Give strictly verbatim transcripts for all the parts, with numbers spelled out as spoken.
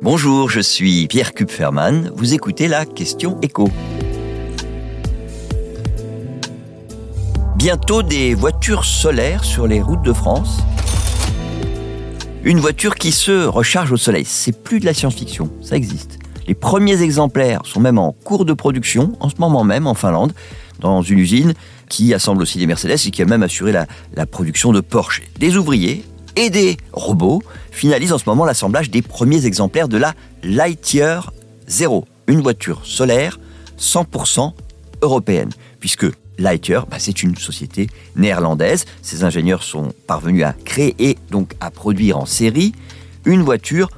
Bonjour, je suis Pierre Kupferman, vous écoutez la Question Éco. Bientôt des voitures solaires sur les routes de France. Une voiture qui se recharge au soleil, c'est plus de la science-fiction, ça existe. Les premiers exemplaires sont même en cours de production, en ce moment même en Finlande, dans une usine qui assemble aussi des Mercedes et qui a même assuré la, la production de Porsche. Des ouvriers et des robots finalisent en ce moment l'assemblage des premiers exemplaires de la Lightyear zéro, une voiture solaire cent pour cent européenne, puisque Lightyear, bah, c'est une société néerlandaise. Ses ingénieurs sont parvenus à créer et donc à produire en série une voiture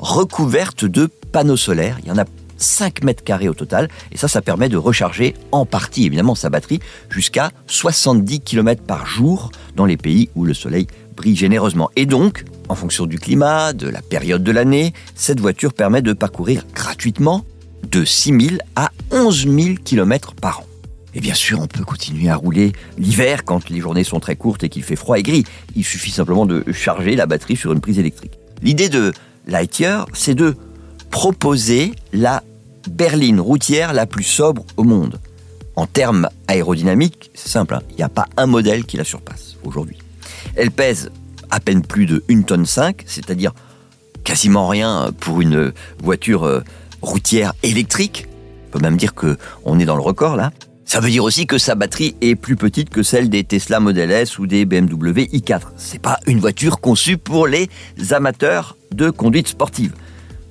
recouverte de panneaux solaires. Il y en a cinq mètres carrés au total, et ça, ça permet de recharger en partie, évidemment, sa batterie jusqu'à soixante-dix kilomètres par jour dans les pays où le soleil brille généreusement. Et donc, en fonction du climat, de la période de l'année, cette voiture permet de parcourir gratuitement de six mille à onze mille kilomètres par an. Et bien sûr, on peut continuer à rouler l'hiver quand les journées sont très courtes et qu'il fait froid et gris. Il suffit simplement de charger la batterie sur une prise électrique. L'idée de Lightyear, c'est de proposer la berline routière la plus sobre au monde. En termes aérodynamiques, c'est simple, hein, il n'y a pas un modèle qui la surpasse aujourd'hui. Elle pèse à peine plus de une tonne cinq, c'est-à-dire quasiment rien pour une voiture routière électrique. On peut même dire qu'on est dans le record là. Ça veut dire aussi que sa batterie est plus petite que celle des Tesla Model S ou des B M W i quatre. C'est pas une voiture conçue pour les amateurs de conduite sportive.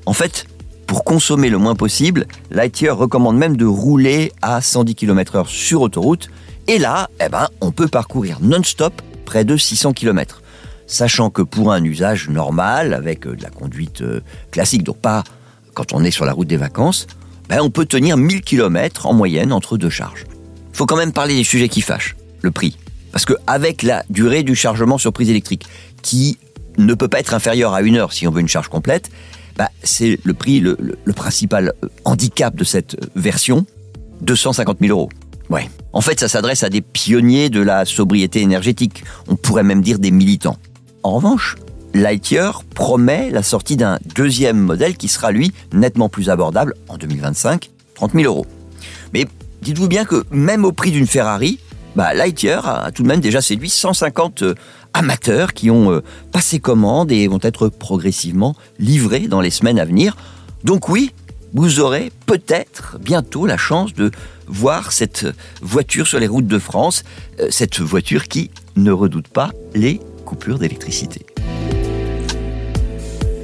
En fait, pour consommer le moins possible, Lightyear recommande même de rouler à cent dix kilomètres heure sur autoroute. Et là, eh ben, on peut parcourir non-stop près de six cents kilomètres. Sachant que pour un usage normal, avec de la conduite classique, donc pas quand on est sur la route des vacances, ben on peut tenir mille kilomètres en moyenne entre deux charges. Il faut quand même parler des sujets qui fâchent, le prix. Parce qu'avec la durée du chargement sur prise électrique, qui ne peut pas être inférieure à une heure si on veut une charge complète, ben c'est le prix, le, le, le principal handicap de cette version, deux cent cinquante mille euros. Ouais. En fait, ça s'adresse à des pionniers de la sobriété énergétique, on pourrait même dire des militants. En revanche, Lightyear promet la sortie d'un deuxième modèle qui sera, lui, nettement plus abordable en deux mille vingt-cinq, trente mille euros. Mais dites-vous bien que même au prix d'une Ferrari, bah Lightyear a tout de même déjà séduit cent cinquante amateurs qui ont passé commande et vont être progressivement livrés dans les semaines à venir. Donc oui, vous aurez peut-être bientôt la chance de voir cette voiture sur les routes de France, cette voiture qui ne redoute pas les coupures d'électricité.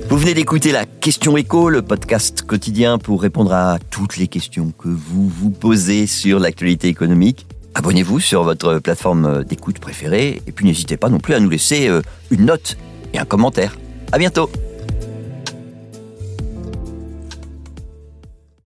Vous venez d'écouter la Question Éco, le podcast quotidien pour répondre à toutes les questions que vous vous posez sur l'actualité économique. Abonnez-vous sur votre plateforme d'écoute préférée et puis n'hésitez pas non plus à nous laisser une note et un commentaire. À bientôt!